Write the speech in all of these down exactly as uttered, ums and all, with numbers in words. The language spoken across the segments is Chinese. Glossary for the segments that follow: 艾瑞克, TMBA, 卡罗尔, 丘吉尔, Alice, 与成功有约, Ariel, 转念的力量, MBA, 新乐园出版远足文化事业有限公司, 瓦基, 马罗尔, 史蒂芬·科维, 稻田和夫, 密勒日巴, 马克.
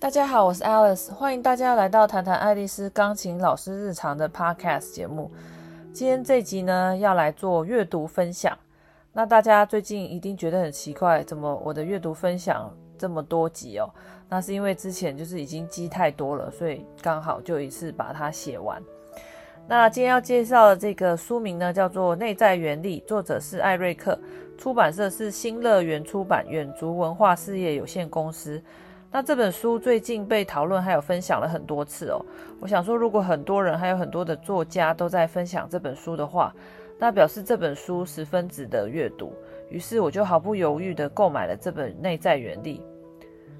大家好，我是 Alice， 欢迎大家来到谈谈爱丽丝钢琴老师日常的 podcast 节目。今天这集呢，要来做阅读分享。那大家最近一定觉得很奇怪，怎么我的阅读分享这么多集哦？那是因为之前就是已经积太多了，所以刚好就一次把它写完。那今天要介绍的这个书名呢，叫做《内在原力》，作者是艾瑞克，出版社是新乐园出版远足文化事业有限公司。那这本书最近被讨论还有分享了很多次哦。我想说，如果很多人还有很多的作家都在分享这本书的话，那表示这本书十分值得阅读。于是我就毫不犹豫的购买了这本《内在原力》。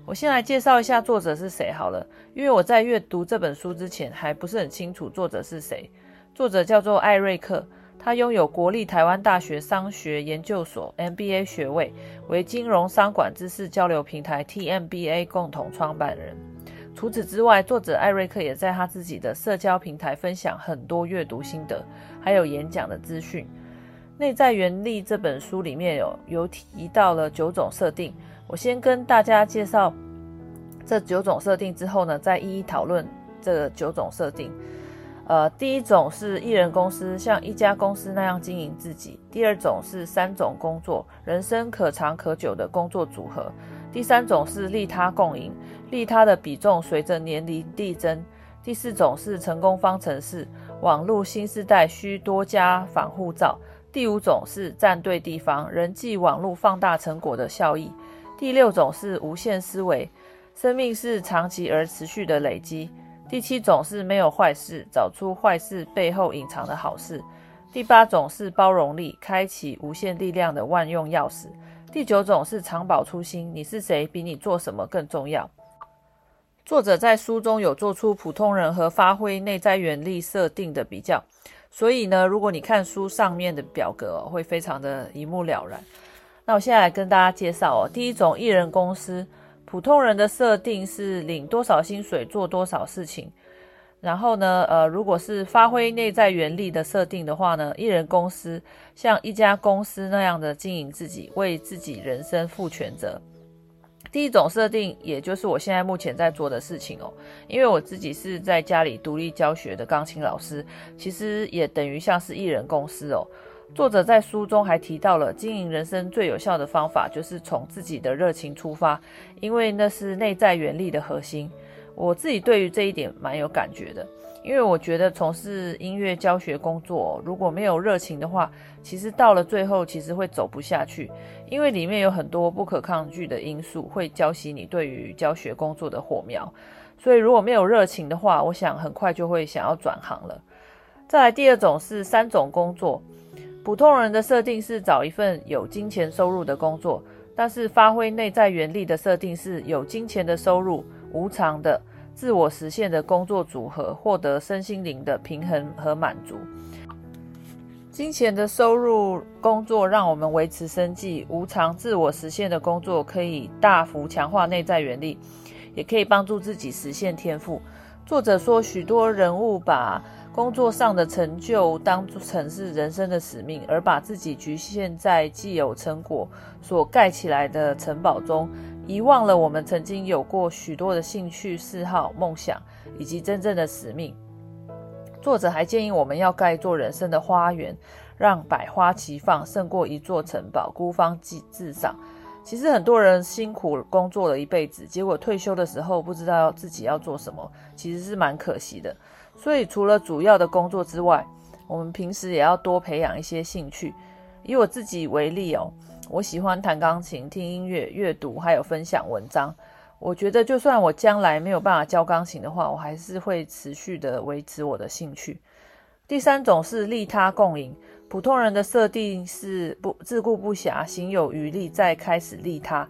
我先来介绍一下作者是谁好了，因为我在阅读这本书之前还不是很清楚作者是谁。作者叫做艾瑞克，他拥有国立台湾大学商学研究所 M B A 学位，为金融商管知识交流平台 T M B A 共同创办人。除此之外，作者艾瑞克也在他自己的社交平台分享很多阅读心得，还有演讲的资讯。《内在原力》这本书里面 有, 有提到了九种设定，我先跟大家介绍这九种设定之后呢，再一一讨论这九种设定。呃，第一种是一人公司，像一家公司那样经营自己。第二种是三种工作，人生可长可久的工作组合。第三种是利他共赢，利他的比重随着年龄递增。第四种是成功方程式，网络新世代需多加防护罩。第五种是站对地方，人际网络放大成果的效益。第六种是无限思维，生命是长期而持续的累积。第七种是没有坏事，找出坏事背后隐藏的好事。第八种是包容力，开启无限力量的万用钥匙。第九种是常保初心，你是谁比你做什么更重要。作者在书中有做出普通人和发挥内在原力设定的比较，所以呢，如果你看书上面的表格哦，会非常的一目了然。那我现在来跟大家介绍哦，第一种一人公司。普通人的设定是领多少薪水做多少事情，然后呢呃，如果是发挥内在原力的设定的话呢，一人公司像一家公司那样的经营自己，为自己人生负全责。第一种设定也就是我现在目前在做的事情哦，因为我自己是在家里独立教学的钢琴老师，其实也等于像是一人公司哦。作者在书中还提到了经营人生最有效的方法就是从自己的热情出发，因为那是内在原力的核心。我自己对于这一点蛮有感觉的，因为我觉得从事音乐教学工作，如果没有热情的话，其实到了最后其实会走不下去，因为里面有很多不可抗拒的因素会浇熄你对于教学工作的火苗，所以如果没有热情的话，我想很快就会想要转行了。再来第二种是三种工作。普通人的设定是找一份有金钱收入的工作，但是发挥内在原力的设定是有金钱的收入，无偿的自我实现的工作组合，获得身心灵的平衡和满足。金钱的收入工作让我们维持生计，无偿自我实现的工作可以大幅强化内在原力，也可以帮助自己实现天赋。作者说，许多人物把工作上的成就当成是人生的使命，而把自己局限在既有成果所盖起来的城堡中，遗忘了我们曾经有过许多的兴趣嗜好、梦想以及真正的使命。作者还建议我们要盖一座人生的花园，让百花齐放，胜过一座城堡孤芳自赏。其实很多人辛苦工作了一辈子，结果退休的时候不知道自己要做什么，其实是蛮可惜的。所以除了主要的工作之外，我们平时也要多培养一些兴趣。以我自己为例哦，我喜欢弹钢琴、听音乐、阅读，还有分享文章。我觉得就算我将来没有办法教钢琴的话，我还是会持续的维持我的兴趣。第三种是利他共赢。普通人的设定是不自顾不暇，行有余力再开始利他。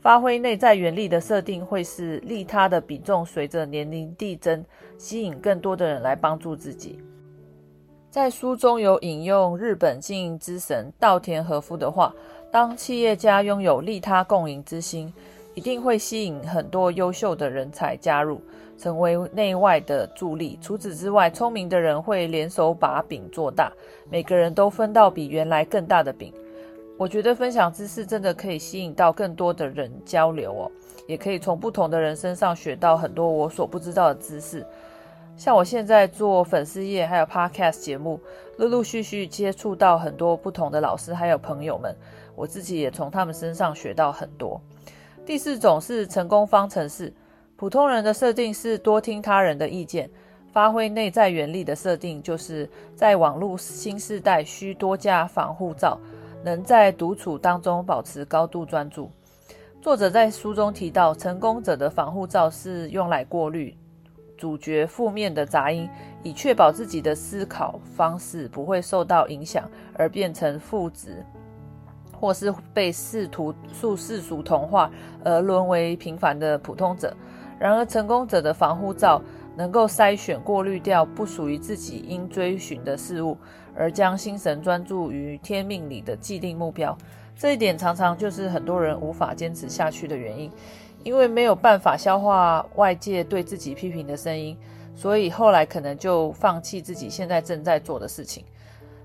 发挥内在原力的设定会是利他的比重随着年龄递增，吸引更多的人来帮助自己。在书中有引用日本经营之神稻田和夫的话，当企业家拥有利他共赢之心，一定会吸引很多优秀的人才加入，成为内外的助力。除此之外，聪明的人会联手把饼做大，每个人都分到比原来更大的饼。我觉得分享知识真的可以吸引到更多的人交流哦，也可以从不同的人身上学到很多我所不知道的知识。像我现在做粉丝页还有 podcast 节目，陆陆续续接触到很多不同的老师还有朋友们，我自己也从他们身上学到很多。第四种是成功方程式，普通人的设定是多听他人的意见，发挥内在原力的设定就是在网络新世代需多加防护罩，能在独处当中保持高度专注。作者在书中提到，成功者的防护罩是用来过滤阻绝负面的杂音，以确保自己的思考方式不会受到影响而变成负值，或是被世俗同化而沦为平凡的普通者。然而成功者的防护罩能够筛选过滤掉不属于自己应追寻的事物，而将心神专注于天命里的既定目标。这一点常常就是很多人无法坚持下去的原因，因为没有办法消化外界对自己批评的声音，所以后来可能就放弃自己现在正在做的事情。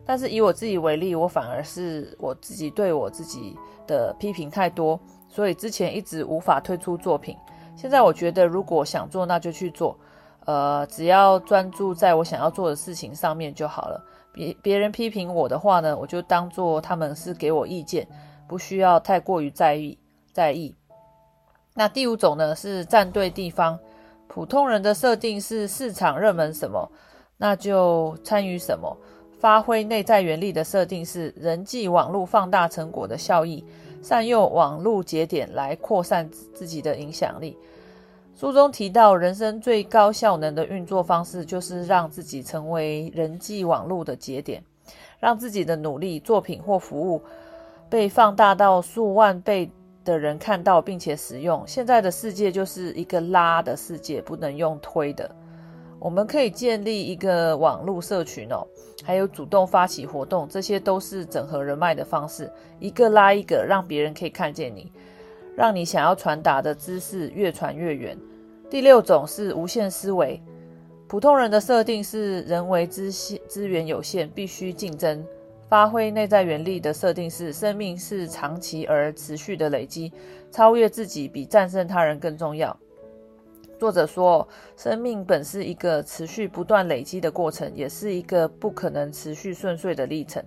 但是以我自己为例，我反而是我自己对我自己的批评太多，所以之前一直无法推出作品。现在我觉得如果想做那就去做，呃，只要专注在我想要做的事情上面就好了。别别人批评我的话呢，我就当做他们是给我意见，不需要太过于在意在意。那第五种呢是站对地方，普通人的设定是市场热门什么，那就参与什么。发挥内在原力的设定是人际网络放大成果的效益，善用网络节点来扩散自己的影响力。书中提到，人生最高效能的运作方式就是让自己成为人际网络的节点，让自己的努力、作品或服务被放大到数万倍的人看到并且使用。现在的世界就是一个拉的世界，不能用推的。我们可以建立一个网络社群哦，还有主动发起活动，这些都是整合人脉的方式，一个拉一个，让别人可以看见你，让你想要传达的知识越传越远。第六种是无限思维，普通人的设定是人为资资源有限，必须竞争。发挥内在原力的设定是生命是长期而持续的累积，超越自己比战胜他人更重要。作者说，生命本是一个持续不断累积的过程，也是一个不可能持续顺遂的历程。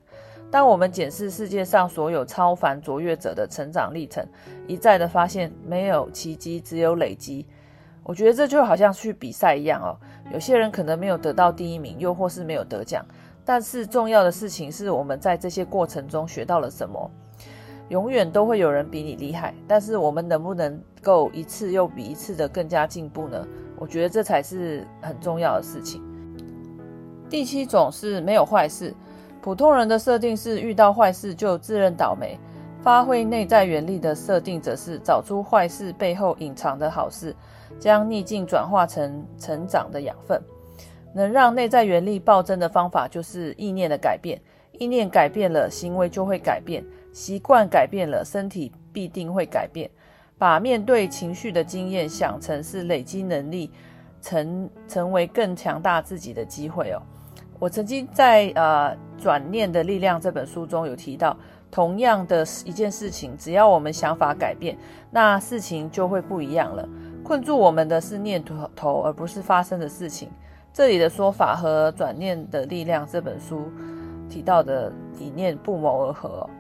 当我们检视世界上所有超凡卓越者的成长历程，一再的发现没有奇迹，只有累积。我觉得这就好像去比赛一样哦，有些人可能没有得到第一名，又或是没有得奖，但是重要的事情是我们在这些过程中学到了什么。永远都会有人比你厉害，但是我们能不能够一次又比一次的更加进步呢？我觉得这才是很重要的事情。第七种是没有坏事，普通人的设定是遇到坏事就自认倒霉，发挥内在原力的设定则是找出坏事背后隐藏的好事，将逆境转化成成长的养分。能让内在原力暴增的方法就是意念的改变，意念改变了，行为就会改变，习惯改变了，身体必定会改变。把面对情绪的经验想成是累积能力，成成为更强大自己的机会哦。我曾经在呃《转念的力量》这本书中有提到，同样的一件事情，只要我们想法改变，那事情就会不一样了。困住我们的是念头，而不是发生的事情。这里的说法和《转念的力量》这本书提到的理念不谋而合哦。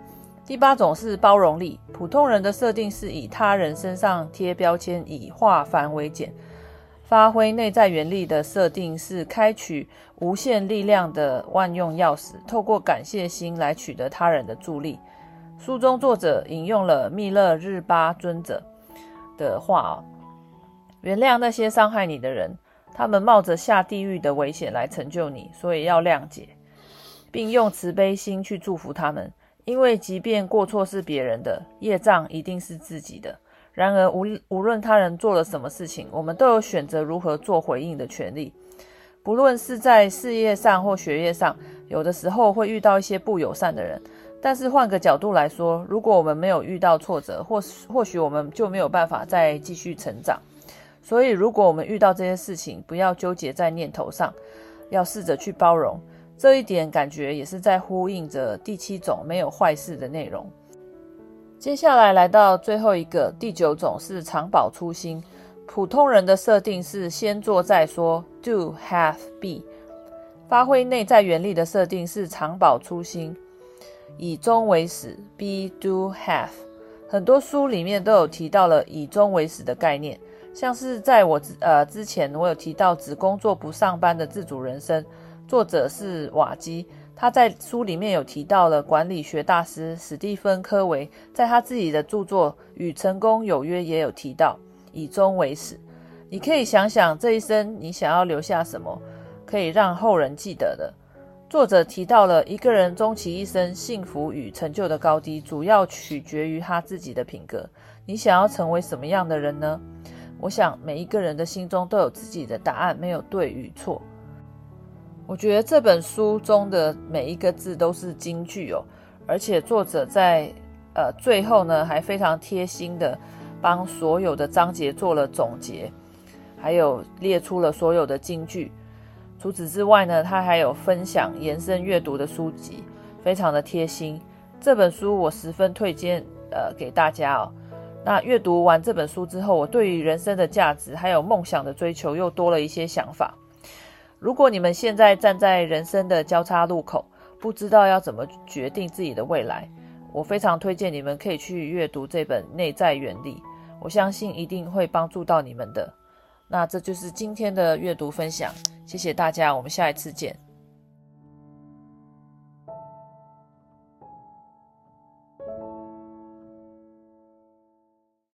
第八种是包容力，普通人的设定是以他人身上贴标签，以化繁为简。发挥内在原力的设定是开取无限力量的万用钥匙，透过感谢心来取得他人的助力。书中作者引用了密勒日巴尊者的话哦，原谅那些伤害你的人，他们冒着下地狱的危险来成就你，所以要谅解，并用慈悲心去祝福他们，因为即便过错是别人的，业障一定是自己的。然而无无论他人做了什么事情，我们都有选择如何做回应的权利。不论是在事业上或学业上，有的时候会遇到一些不友善的人，但是换个角度来说，如果我们没有遇到挫折，或或许我们就没有办法再继续成长。所以如果我们遇到这些事情，不要纠结在念头上，要试着去包容。这一点感觉也是在呼应着第七种没有坏事的内容。接下来来到最后一个，第九种是常保初心。普通人的设定是先做再说 ，do have be。发挥内在原力的设定是常保初心，以终为始 ，be do have。很多书里面都有提到了以终为始的概念，像是在我呃之前我有提到只工作不上班的自主人生，作者是瓦基。他在书里面有提到了管理学大师史蒂芬·科维在他自己的著作《与成功有约》也有提到以终为始。你可以想想这一生你想要留下什么可以让后人记得的。作者提到了一个人终其一生幸福与成就的高低主要取决于他自己的品格。你想要成为什么样的人呢？我想每一个人的心中都有自己的答案，没有对与错。我觉得这本书中的每一个字都是金句哦，而且作者在呃最后呢还非常贴心的帮所有的章节做了总结，还有列出了所有的金句。除此之外呢，他还有分享延伸阅读的书籍，非常的贴心。这本书我十分推荐呃给大家哦。那阅读完这本书之后，我对于人生的价值还有梦想的追求又多了一些想法。如果你们现在站在人生的交叉路口，不知道要怎么决定自己的未来，我非常推荐你们可以去阅读这本《内在原力》，我相信一定会帮助到你们的。那这就是今天的阅读分享，谢谢大家，我们下一次见。